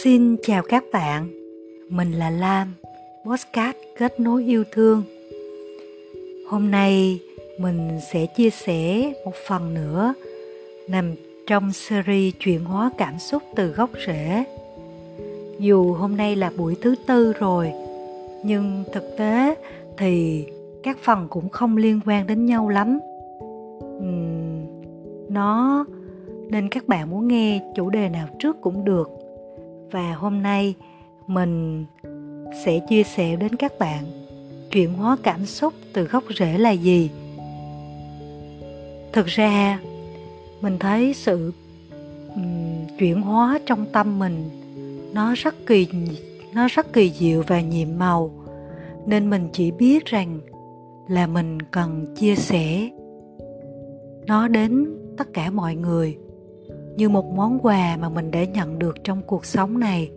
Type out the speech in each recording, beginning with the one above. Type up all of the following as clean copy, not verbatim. Xin chào các bạn, mình là Lam, Boss Cat Kết Nối Yêu Thương. Hôm nay mình sẽ chia sẻ một phần nữa nằm trong series chuyển hóa cảm xúc từ gốc rễ. Dù hôm nay là buổi thứ tư rồi, nhưng thực tế thì các phần cũng không liên quan đến nhau lắm. Nên các bạn muốn nghe chủ đề nào trước cũng được. Và hôm nay mình sẽ chia sẻ đến các bạn chuyển hóa cảm xúc từ gốc rễ là gì. Thực ra mình thấy sự chuyển hóa trong tâm mình nó rất kỳ diệu và nhiệm màu, nên mình chỉ biết rằng là mình cần chia sẻ nó đến tất cả mọi người như một món quà mà mình đã nhận được trong cuộc sống này.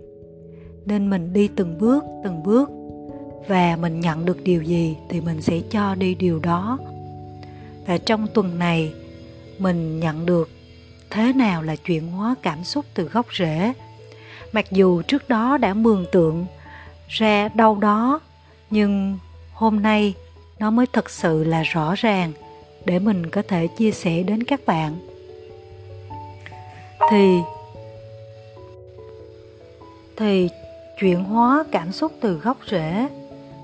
Nên mình đi từng bước, và mình nhận được điều gì thì mình sẽ cho đi điều đó. Và trong tuần này mình nhận được thế nào là chuyển hóa cảm xúc từ gốc rễ. Mặc dù trước đó đã mường tượng ra đâu đó, nhưng hôm nay nó mới thật sự là rõ ràng để mình có thể chia sẻ đến các bạn. Thì chuyển hóa cảm xúc từ gốc rễ.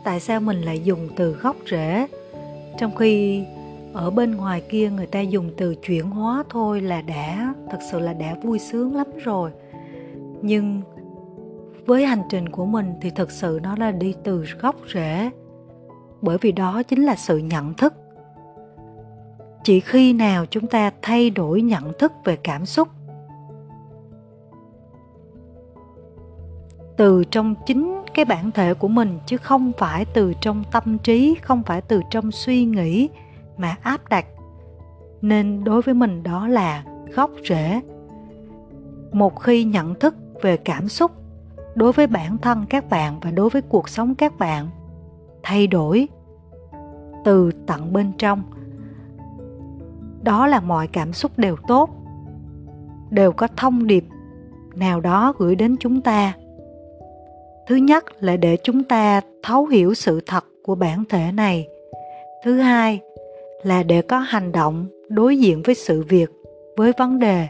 Tại sao mình lại dùng từ gốc rễ, trong khi ở bên ngoài kia người ta dùng từ chuyển hóa thôi là thật sự là đã vui sướng lắm rồi. Nhưng với hành trình của mình thì thật sự nó là đi từ gốc rễ, bởi vì đó chính là sự nhận thức. Chỉ khi nào chúng ta thay đổi nhận thức về cảm xúc từ trong chính cái bản thể của mình, chứ không phải từ trong tâm trí, không phải từ trong suy nghĩ mà áp đặt, nên đối với mình đó là gốc rễ. Một khi nhận thức về cảm xúc đối với bản thân các bạn và đối với cuộc sống các bạn thay đổi từ tận bên trong, đó là mọi cảm xúc đều tốt, đều có thông điệp nào đó gửi đến chúng ta. Thứ nhất là để chúng ta thấu hiểu sự thật của bản thể này. Thứ hai là để có hành động đối diện với sự việc, với vấn đề,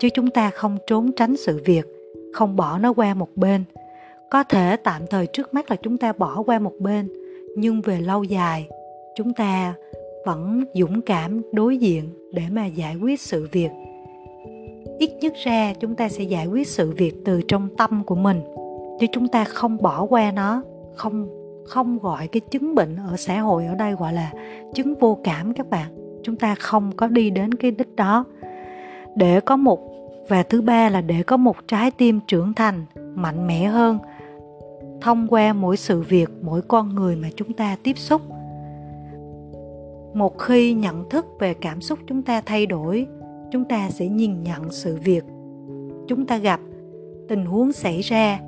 chứ chúng ta không trốn tránh sự việc, không bỏ nó qua một bên. Có thể tạm thời trước mắt là chúng ta bỏ qua một bên, nhưng về lâu dài chúng ta vẫn dũng cảm đối diện để mà giải quyết sự việc. Ít nhất ra chúng ta sẽ giải quyết sự việc từ trong tâm của mình, chứ chúng ta không bỏ qua nó. Không gọi cái chứng bệnh ở xã hội ở đây gọi là chứng vô cảm các bạn. Chúng ta không có đi đến cái đích đó. Và thứ ba là để có một trái tim trưởng thành, mạnh mẽ hơn thông qua mỗi sự việc, mỗi con người mà chúng ta tiếp xúc. Một khi nhận thức về cảm xúc chúng ta thay đổi, chúng ta sẽ nhìn nhận sự việc chúng ta gặp, tình huống xảy ra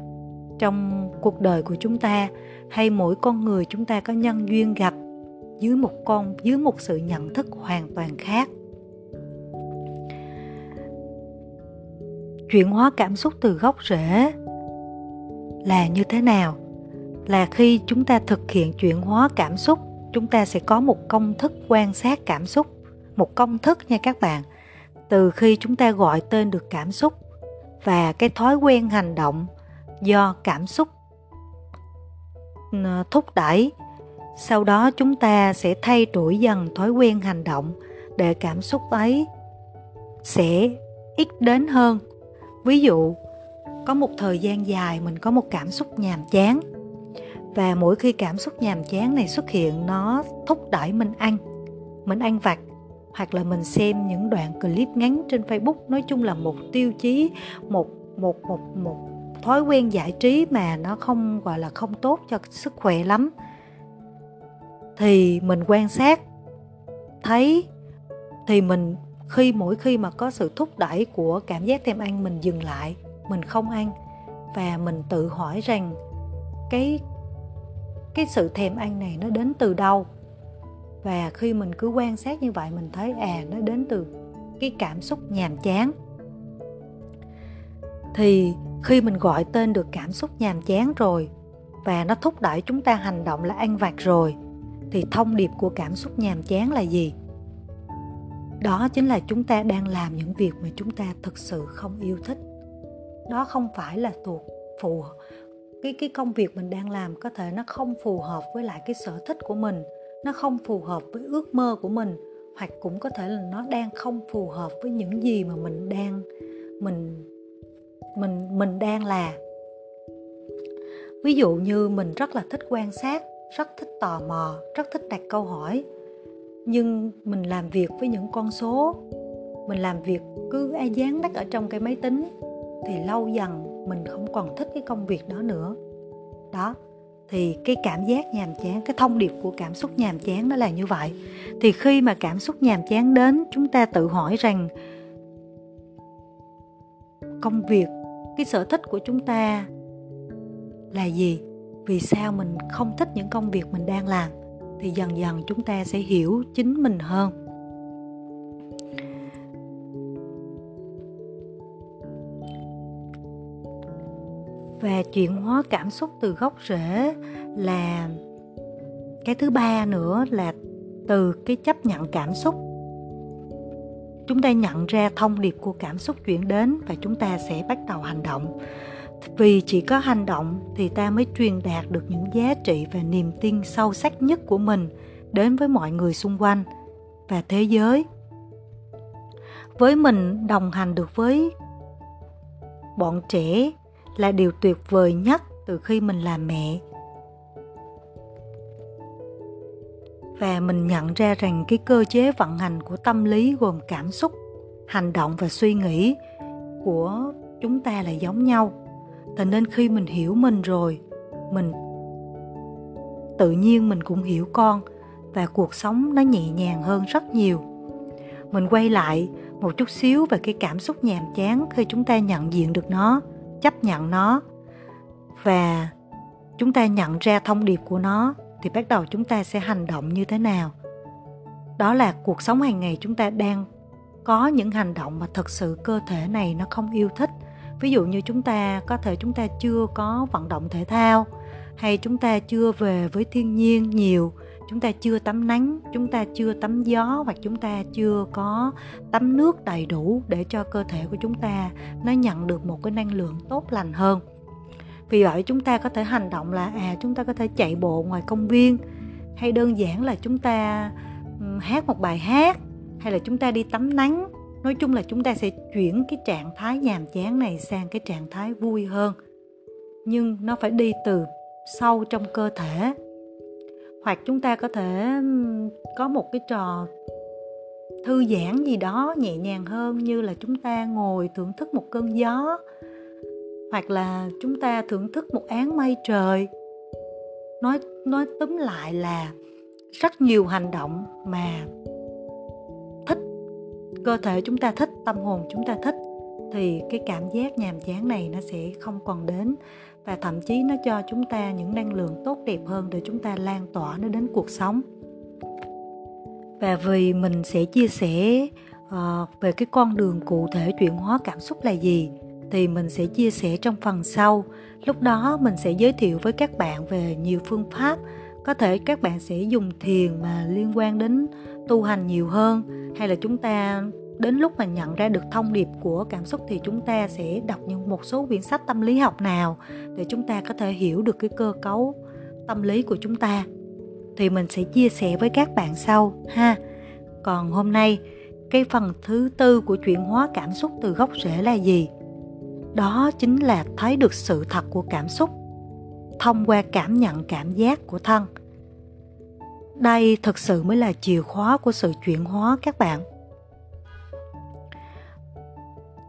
trong cuộc đời của chúng ta, hay mỗi con người chúng ta có nhân duyên gặp dưới một sự nhận thức hoàn toàn khác. Chuyển hóa cảm xúc từ gốc rễ là như thế nào? Là khi chúng ta thực hiện chuyển hóa cảm xúc, chúng ta sẽ có một công thức quan sát cảm xúc. Một công thức nha các bạn. Từ khi chúng ta gọi tên được cảm xúc và cái thói quen hành động do cảm xúc thúc đẩy, sau đó chúng ta sẽ thay đổi dần thói quen hành động để cảm xúc ấy sẽ ít đến hơn. Ví dụ, có một thời gian dài mình có một cảm xúc nhàm chán, và mỗi khi cảm xúc nhàm chán này xuất hiện, nó thúc đẩy mình ăn vặt, hoặc là mình xem những đoạn clip ngắn trên Facebook. Nói chung là một tiêu chí, một thói quen giải trí mà nó không gọi là không tốt cho sức khỏe lắm. Thì mình quan sát thấy, thì mình mỗi khi mà có sự thúc đẩy của cảm giác thèm ăn, mình dừng lại, mình không ăn, và mình tự hỏi rằng cái sự thèm ăn này nó đến từ đâu. Và khi mình cứ quan sát như vậy, mình thấy nó đến từ cái cảm xúc nhàm chán. Thì Khi mình gọi tên được cảm xúc nhàm chán rồi và nó thúc đẩy chúng ta hành động là ăn vặt rồi, thì thông điệp của cảm xúc nhàm chán là gì? Đó chính là chúng ta đang làm những việc mà chúng ta thực sự không yêu thích. Đó không phải là cái công việc mình đang làm có thể nó không phù hợp với lại cái sở thích của mình, nó không phù hợp với ước mơ của mình, hoặc cũng có thể là nó đang không phù hợp với những gì mà mình đang là. Ví dụ như mình rất là thích quan sát, rất thích tò mò, rất thích đặt câu hỏi, nhưng mình làm việc với những con số, mình làm việc cứ dán đắt ở trong cái máy tính, thì lâu dần mình không còn thích cái công việc đó nữa. Đó, thì cái cảm giác nhàm chán, cái thông điệp của cảm xúc nhàm chán đó là như vậy. Thì khi mà cảm xúc nhàm chán đến, chúng ta tự hỏi rằng công việc, cái sở thích của chúng ta là gì? Vì sao mình không thích những công việc mình đang làm? Thì dần dần chúng ta sẽ hiểu chính mình hơn. Và chuyển hóa cảm xúc từ gốc rễ là cái thứ ba nữa, là từ cái chấp nhận cảm xúc. Chúng ta nhận ra thông điệp của cảm xúc chuyển đến và chúng ta sẽ bắt đầu hành động. Vì chỉ có hành động thì ta mới truyền đạt được những giá trị và niềm tin sâu sắc nhất của mình đến với mọi người xung quanh và thế giới. Với mình, đồng hành được với bọn trẻ là điều tuyệt vời nhất từ khi mình làm mẹ. Và mình nhận ra rằng cái cơ chế vận hành của tâm lý gồm cảm xúc, hành động và suy nghĩ của chúng ta là giống nhau. Thế nên khi mình hiểu mình rồi, mình tự nhiên mình cũng hiểu con, và cuộc sống nó nhẹ nhàng hơn rất nhiều. Mình quay lại một chút xíu về cái cảm xúc nhàm chán. Khi chúng ta nhận diện được nó, chấp nhận nó và chúng ta nhận ra thông điệp của nó, thì bắt đầu chúng ta sẽ hành động như thế nào? Đó là cuộc sống hàng ngày chúng ta đang có những hành động mà thật sự cơ thể này nó không yêu thích. Ví dụ như chúng ta chưa có vận động thể thao, hay chúng ta chưa về với thiên nhiên nhiều, chúng ta chưa tắm nắng, chúng ta chưa tắm gió, hoặc chúng ta chưa có tắm nước đầy đủ để cho cơ thể của chúng ta nó nhận được một cái năng lượng tốt lành hơn. Vì vậy chúng ta có thể hành động là chúng ta có thể chạy bộ ngoài công viên, hay đơn giản là chúng ta hát một bài hát, hay là chúng ta đi tắm nắng. Nói chung là chúng ta sẽ chuyển cái trạng thái nhàm chán này sang cái trạng thái vui hơn. Nhưng nó phải đi từ sâu trong cơ thể. Hoặc chúng ta có thể có một cái trò thư giãn gì đó nhẹ nhàng hơn, như là chúng ta ngồi thưởng thức một cơn gió, hoặc là chúng ta thưởng thức một áng mây trời. Nói tóm lại là rất nhiều hành động mà cơ thể chúng ta thích, tâm hồn chúng ta thích, thì cái cảm giác nhàm chán này nó sẽ không còn đến, và thậm chí nó cho chúng ta những năng lượng tốt đẹp hơn để chúng ta lan tỏa nó đến cuộc sống. Và vì mình sẽ chia sẻ về cái con đường cụ thể chuyển hóa cảm xúc là gì, thì mình sẽ chia sẻ trong phần sau. Lúc đó mình sẽ giới thiệu với các bạn về nhiều phương pháp. Có thể các bạn sẽ dùng thiền mà liên quan đến tu hành nhiều hơn, hay là chúng ta đến lúc mà nhận ra được thông điệp của cảm xúc thì chúng ta sẽ đọc một số quyển sách tâm lý học nào để chúng ta có thể hiểu được cái cơ cấu tâm lý của chúng ta. Thì mình sẽ chia sẻ với các bạn sau ha. Còn hôm nay, cái phần thứ tư của chuyển hóa cảm xúc từ gốc rễ là gì? Đó chính là thấy được sự thật của cảm xúc thông qua cảm nhận cảm giác của thân. Đây thực sự mới là chìa khóa của sự chuyển hóa các bạn.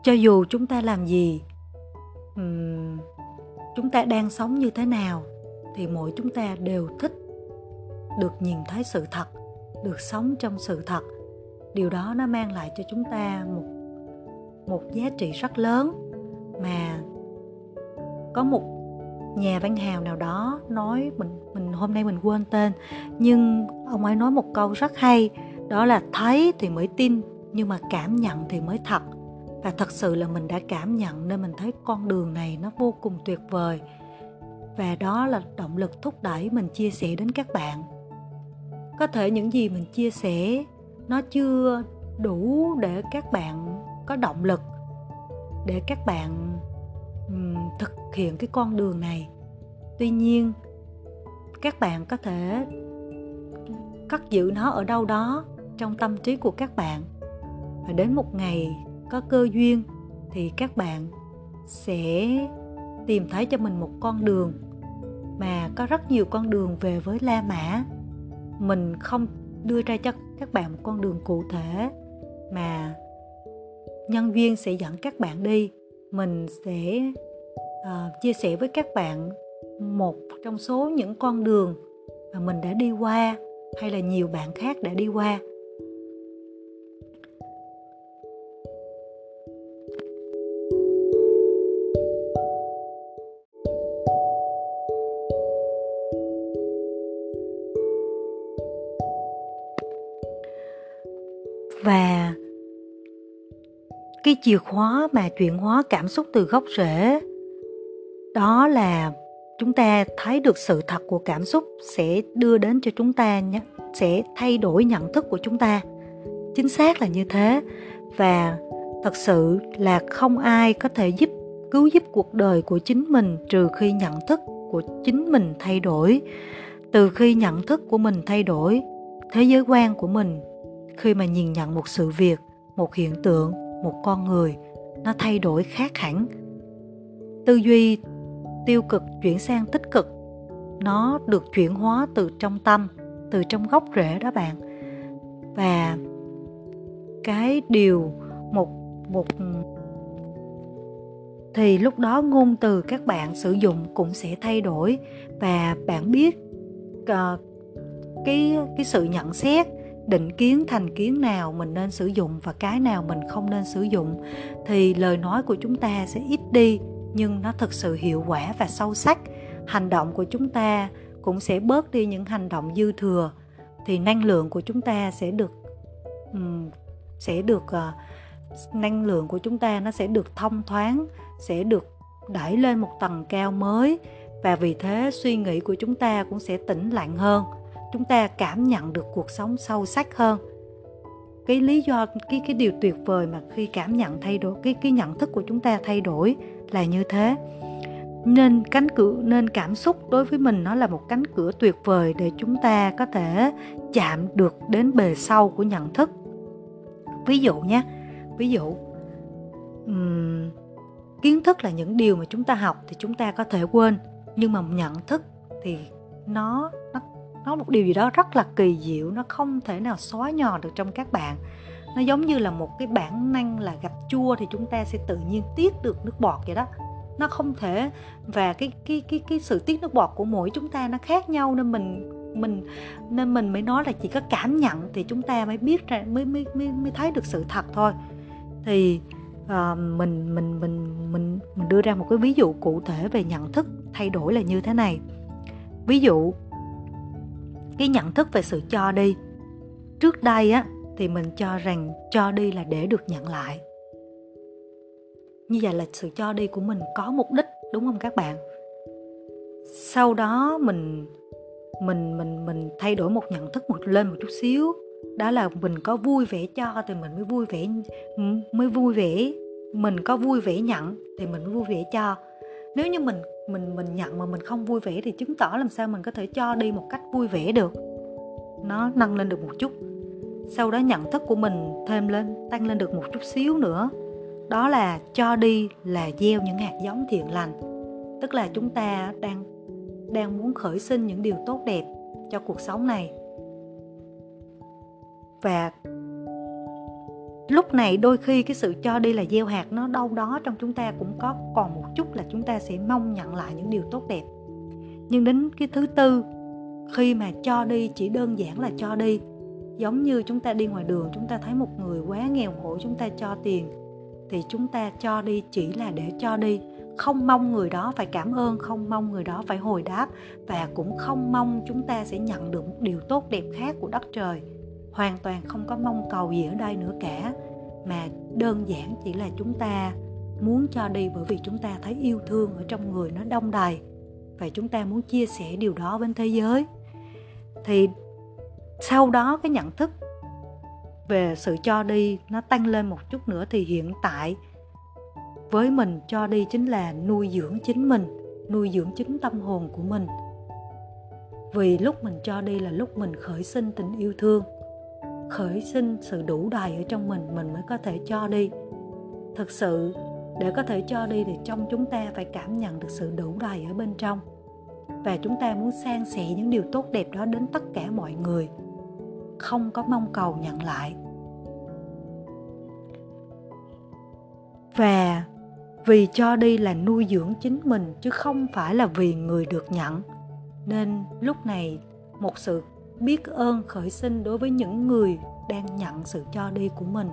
Cho dù chúng ta làm gì, chúng ta đang sống như thế nào, thì mỗi chúng ta đều thích được nhìn thấy sự thật, được sống trong sự thật. Điều đó nó mang lại cho chúng ta một giá trị rất lớn. Mà có một nhà văn hào nào đó nói, mình hôm nay mình quên tên, nhưng ông ấy nói một câu rất hay, đó là thấy thì mới tin, nhưng mà cảm nhận thì mới thật. Và thật sự là mình đã cảm nhận nên mình thấy con đường này nó vô cùng tuyệt vời. Và đó là động lực thúc đẩy mình chia sẻ đến các bạn. Có thể những gì mình chia sẻ nó chưa đủ để các bạn có động lực để các bạn thực hiện cái con đường này. Tuy nhiên, các bạn có thể cất giữ nó ở đâu đó trong tâm trí của các bạn. Và đến một ngày có cơ duyên thì các bạn sẽ tìm thấy cho mình một con đường, mà có rất nhiều con đường về với La Mã. Mình không đưa ra cho các bạn một con đường cụ thể, mà nhân duyên sẽ dẫn các bạn đi. Mình sẽ chia sẻ với các bạn một trong số những con đường mà mình đã đi qua, hay là nhiều bạn khác đã đi qua. Và cái chìa khóa mà chuyển hóa cảm xúc từ gốc rễ, đó là chúng ta thấy được sự thật của cảm xúc sẽ đưa đến cho chúng ta, sẽ thay đổi nhận thức của chúng ta. Chính xác là như thế. Và thật sự là không ai có thể cứu giúp cuộc đời của chính mình trừ khi nhận thức của chính mình thay đổi. Từ khi nhận thức của mình thay đổi, thế giới quan của mình khi mà nhìn nhận một sự việc, một hiện tượng, một con người, nó thay đổi khác hẳn. Tư duy tiêu cực chuyển sang tích cực, nó được chuyển hóa từ trong tâm, từ trong gốc rễ đó bạn. Và cái điều một thì lúc đó ngôn từ các bạn sử dụng cũng sẽ thay đổi. Và bạn biết cái sự nhận xét, định kiến, thành kiến nào mình nên sử dụng và cái nào mình không nên sử dụng, thì lời nói của chúng ta sẽ ít đi nhưng nó thực sự hiệu quả và sâu sắc. Hành động của chúng ta cũng sẽ bớt đi những hành động dư thừa, thì năng lượng của chúng ta năng lượng của chúng ta nó sẽ được thông thoáng, sẽ được đẩy lên một tầng cao mới. Và vì thế suy nghĩ của chúng ta cũng sẽ tĩnh lặng hơn, chúng ta cảm nhận được cuộc sống sâu sắc hơn. Cái lý do, cái điều tuyệt vời mà khi cảm nhận thay đổi, cái nhận thức của chúng ta thay đổi là như thế. Nên cảm xúc đối với mình nó là một cánh cửa tuyệt vời để chúng ta có thể chạm được đến bề sau của nhận thức. Ví dụ, kiến thức là những điều mà chúng ta học thì chúng ta có thể quên, nhưng mà nhận thức thì nó một điều gì đó rất là kỳ diệu, nó không thể nào xóa nhòa được trong các bạn. Nó giống như là một cái bản năng là gặp chua thì chúng ta sẽ tự nhiên tiết được nước bọt vậy đó. Nó không thể, và cái sự tiết nước bọt của mỗi chúng ta nó khác nhau, nên mình mới nói là chỉ có cảm nhận thì chúng ta mới biết ra, mới thấy được sự thật thôi. Thì mình đưa ra một cái ví dụ cụ thể về nhận thức thay đổi là như thế này. Ví dụ cái nhận thức về sự cho đi. Trước đây á thì mình cho rằng cho đi là để được nhận lại. Như vậy là sự cho đi của mình có mục đích, đúng không các bạn? Sau đó mình thay đổi một nhận thức lên một chút xíu, đó là mình có vui vẻ cho thì mình mới vui vẻ, mình có vui vẻ nhận thì mình mới vui vẻ cho. Nếu như mình nhận mà mình không vui vẻ thì chứng tỏ làm sao mình có thể cho đi một cách vui vẻ được. Nó nâng lên được một chút. Sau đó nhận thức của mình tăng lên được một chút xíu nữa, đó là cho đi là gieo những hạt giống thiện lành. Tức là chúng ta đang muốn khởi sinh những điều tốt đẹp cho cuộc sống này. Và lúc này đôi khi cái sự cho đi là gieo hạt nó đâu đó trong chúng ta cũng có còn một chút là chúng ta sẽ mong nhận lại những điều tốt đẹp. Nhưng đến cái thứ tư, khi mà cho đi chỉ đơn giản là cho đi, giống như chúng ta đi ngoài đường chúng ta thấy một người quá nghèo khổ chúng ta cho tiền, thì chúng ta cho đi chỉ là để cho đi, không mong người đó phải cảm ơn, không mong người đó phải hồi đáp, và cũng không mong chúng ta sẽ nhận được một điều tốt đẹp khác của đất trời. Hoàn toàn không có mong cầu gì ở đây nữa cả. mà đơn giản chỉ là chúng ta muốn cho đi bởi vì chúng ta thấy yêu thương ở trong người nó đông đầy và chúng ta muốn chia sẻ điều đó với thế giới. Thì sau đó cái nhận thức về sự cho đi nó tăng lên một chút nữa, thì hiện tại với mình cho đi chính là nuôi dưỡng chính mình, nuôi dưỡng chính tâm hồn của mình. Vì lúc mình cho đi là lúc mình khởi sinh tình yêu thương, khởi sinh sự đủ đầy ở trong mình mới có thể cho đi. Thực sự để có thể cho đi thì trong chúng ta phải cảm nhận được sự đủ đầy ở bên trong, và chúng ta muốn san sẻ những điều tốt đẹp đó đến tất cả mọi người, không có mong cầu nhận lại. Và vì cho đi là nuôi dưỡng chính mình chứ không phải là vì người được nhận, nên lúc này một sự biết ơn khởi sinh đối với những người đang nhận sự cho đi của mình.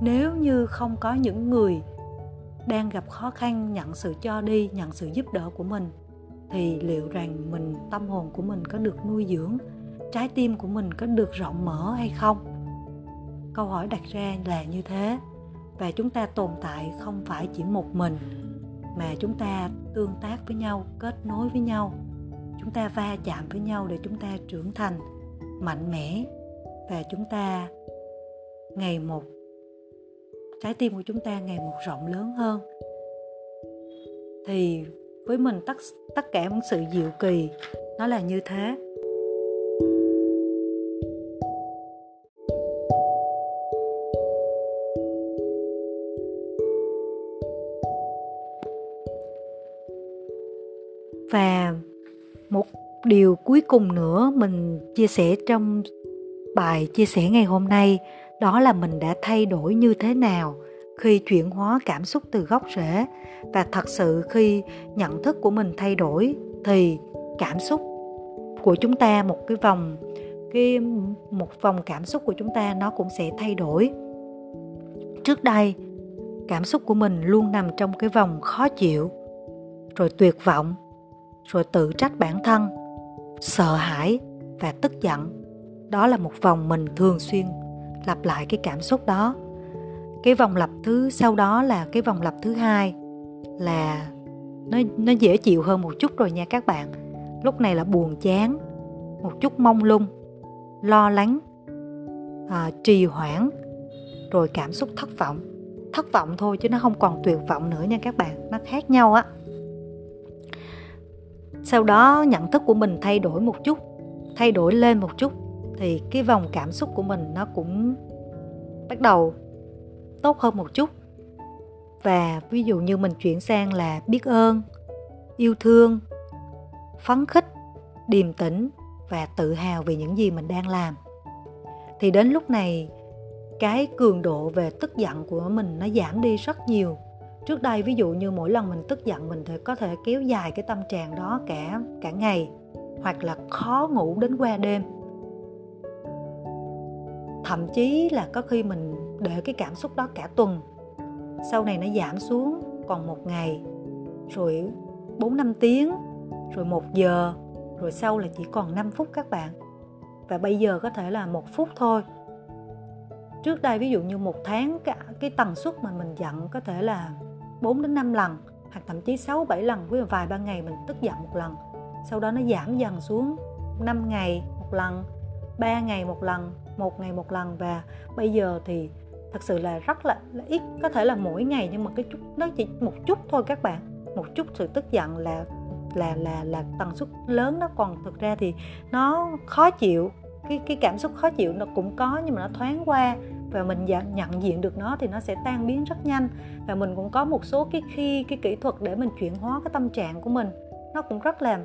Nếu như không có những người đang gặp khó khăn nhận sự cho đi, nhận sự giúp đỡ của mình, thì liệu rằng mình, tâm hồn của mình có được nuôi dưỡng, trái tim của mình có được rộng mở hay không? Câu hỏi đặt ra là như thế. Và chúng ta tồn tại không phải chỉ một mình, mà chúng ta tương tác với nhau, kết nối với nhau, chúng ta va chạm với nhau để chúng ta trưởng thành, mạnh mẽ, và chúng ta ngày một, trái tim của chúng ta ngày một rộng lớn hơn. Thì với mình tất cả những sự diệu kỳ nó là như thế. Và một điều cuối cùng nữa mình chia sẻ trong bài chia sẻ ngày hôm nay, đó là mình đã thay đổi như thế nào khi chuyển hóa cảm xúc từ gốc rễ. Và thật sự khi nhận thức của mình thay đổi thì cảm xúc của chúng ta, một vòng cảm xúc của chúng ta nó cũng sẽ thay đổi. Trước đây cảm xúc của mình luôn nằm trong cái vòng khó chịu, rồi tuyệt vọng, rồi tự trách bản thân, sợ hãi và tức giận. Đó là một vòng mình thường xuyên lặp lại cái cảm xúc đó. Cái vòng lặp thứ sau đó là cái vòng lặp thứ hai, là nó dễ chịu hơn một chút rồi nha các bạn. Lúc này là buồn chán, một chút mông lung, lo lắng, trì hoãn, rồi cảm xúc thất vọng. Thất vọng thôi chứ nó không còn tuyệt vọng nữa nha các bạn, nó khác nhau á. Sau đó nhận thức của mình thay đổi một chút, thay đổi lên một chút, thì cái vòng cảm xúc của mình nó cũng bắt đầu tốt hơn một chút. Và ví dụ như mình chuyển sang là biết ơn, yêu thương, phấn khích, điềm tĩnh và tự hào về những gì mình đang làm. Thì đến lúc này cái cường độ về tức giận của mình nó giảm đi rất nhiều. Trước đây ví dụ như mỗi lần mình tức giận mình có thể kéo dài cái tâm trạng đó cả ngày, hoặc là khó ngủ đến qua đêm. Thậm chí là có khi mình để cái cảm xúc đó cả tuần. Sau này nó giảm xuống còn một ngày, rồi 4-5 tiếng, rồi 1 giờ, rồi sau là chỉ còn 5 phút các bạn. Và bây giờ có thể là 1 phút thôi. Trước đây ví dụ như 1 tháng cái tần suất mà mình giận có thể là 4-5 lần, hoặc thậm chí 6-7 lần, với vài ba ngày mình tức giận một lần. Sau đó nó giảm dần xuống 5 ngày một lần, 3 ngày một lần, 1 ngày một lần, và bây giờ thì thật sự là rất là ít, có thể là mỗi ngày, nhưng mà cái chút nó chỉ một chút thôi các bạn. Một chút sự tức giận là tần suất lớn đó, còn thực ra thì nó khó chịu, cái cảm xúc khó chịu nó cũng có nhưng mà nó thoáng qua, và mình nhận diện được nó thì nó sẽ tan biến rất nhanh. Và mình cũng có một số cái kỹ thuật để mình chuyển hóa cái tâm trạng của mình, nó cũng rất là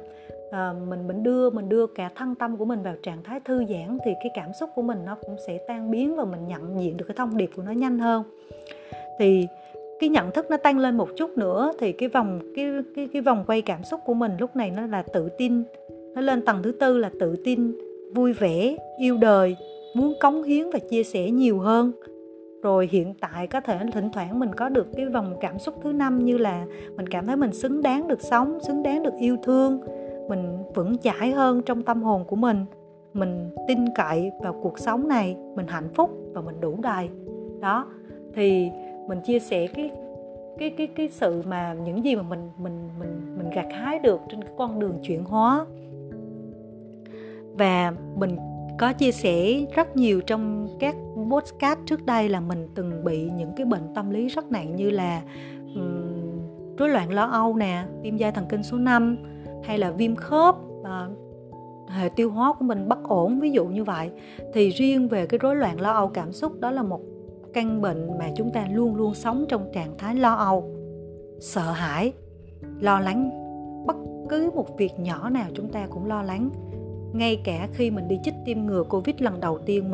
mình đưa cả thân tâm của mình vào trạng thái thư giãn, thì cái cảm xúc của mình nó cũng sẽ tan biến và mình nhận diện được cái thông điệp của nó nhanh hơn. Thì cái nhận thức nó tăng lên một chút nữa, thì cái vòng quay cảm xúc của mình lúc này nó là tự tin, nó lên tầng thứ tư là tự tin, vui vẻ, yêu đời, muốn cống hiến và chia sẻ nhiều hơn. Rồi hiện tại có thể thỉnh thoảng mình có được cái vòng cảm xúc thứ 5, như là mình cảm thấy mình xứng đáng được sống, xứng đáng được yêu thương, mình vững chãi hơn trong tâm hồn của mình tin cậy vào cuộc sống này, mình hạnh phúc và mình đủ đầy. đó. Thì mình chia sẻ cái sự mà những gì mà mình gặt hái được trên cái con đường chuyển hóa. Và mình có chia sẻ rất nhiều trong các podcast trước đây là mình từng bị những cái bệnh tâm lý rất nặng, như là rối loạn lo âu nè, viêm dây thần kinh số 5, hay là viêm khớp, hệ tiêu hóa của mình bất ổn, ví dụ như vậy. Thì riêng về cái rối loạn lo âu cảm xúc, đó là một căn bệnh mà chúng ta luôn luôn sống trong trạng thái lo âu, sợ hãi, lo lắng. Bất cứ một việc nhỏ nào chúng ta cũng lo lắng. Ngay cả khi mình đi chích tiêm ngừa Covid lần đầu tiên,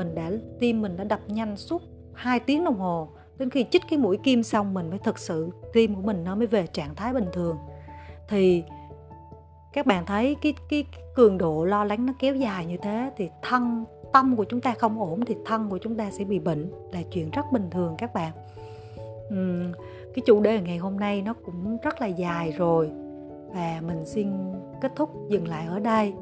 tim mình đã đập nhanh suốt 2 tiếng đồng hồ. Đến khi chích cái mũi kim xong, mình mới thực sự, tim của mình nó mới về trạng thái bình thường. Thì các bạn thấy cái cường độ lo lắng nó kéo dài như thế thì tâm của chúng ta không ổn, thì thân của chúng ta sẽ bị bệnh, là chuyện rất bình thường các bạn. Cái chủ đề ngày hôm nay nó cũng rất là dài rồi, và mình xin kết thúc, dừng lại ở đây.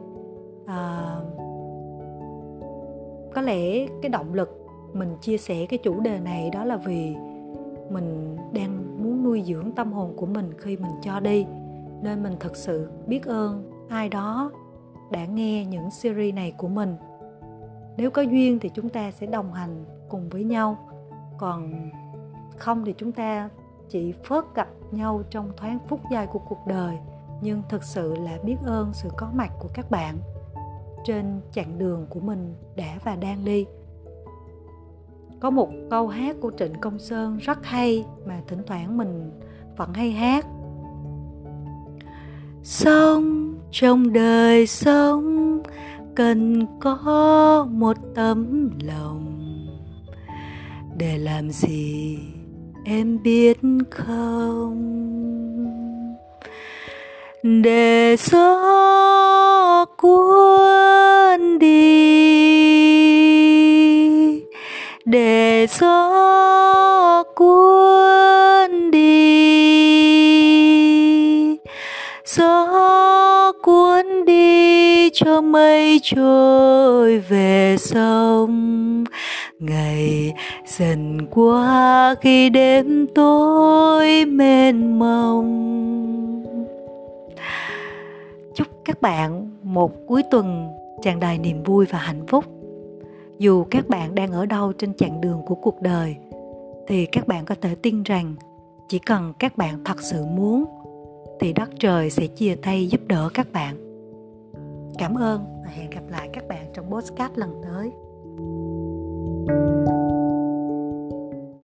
Có lẽ cái động lực mình chia sẻ cái chủ đề này đó là vì mình đang muốn nuôi dưỡng tâm hồn của mình khi mình cho đi, nên mình thật sự biết ơn ai đó đã nghe những series này của mình. Nếu có duyên thì chúng ta sẽ đồng hành cùng với nhau, còn không thì chúng ta chỉ phớt gặp nhau trong thoáng phút giây của cuộc đời. Nhưng thật sự là biết ơn sự có mặt của các bạn trên chặng đường của mình đã và đang đi. Có một câu hát của Trịnh Công Sơn rất hay mà thỉnh thoảng mình vẫn hay hát: sống trong đời sống cần có một tấm lòng, để làm gì em biết không, để gió cuốn đi, để gió cuốn đi, gió cuốn đi cho mây trôi về sông. Ngày dần qua khi đêm tối mênh mông. Chúc các bạn một cuối tuần tràn đầy niềm vui và hạnh phúc. Dù các bạn đang ở đâu trên chặng đường của cuộc đời, thì các bạn có thể tin rằng chỉ cần các bạn thật sự muốn, thì đất trời sẽ chia tay giúp đỡ các bạn. Cảm ơn và hẹn gặp lại các bạn trong podcast lần tới.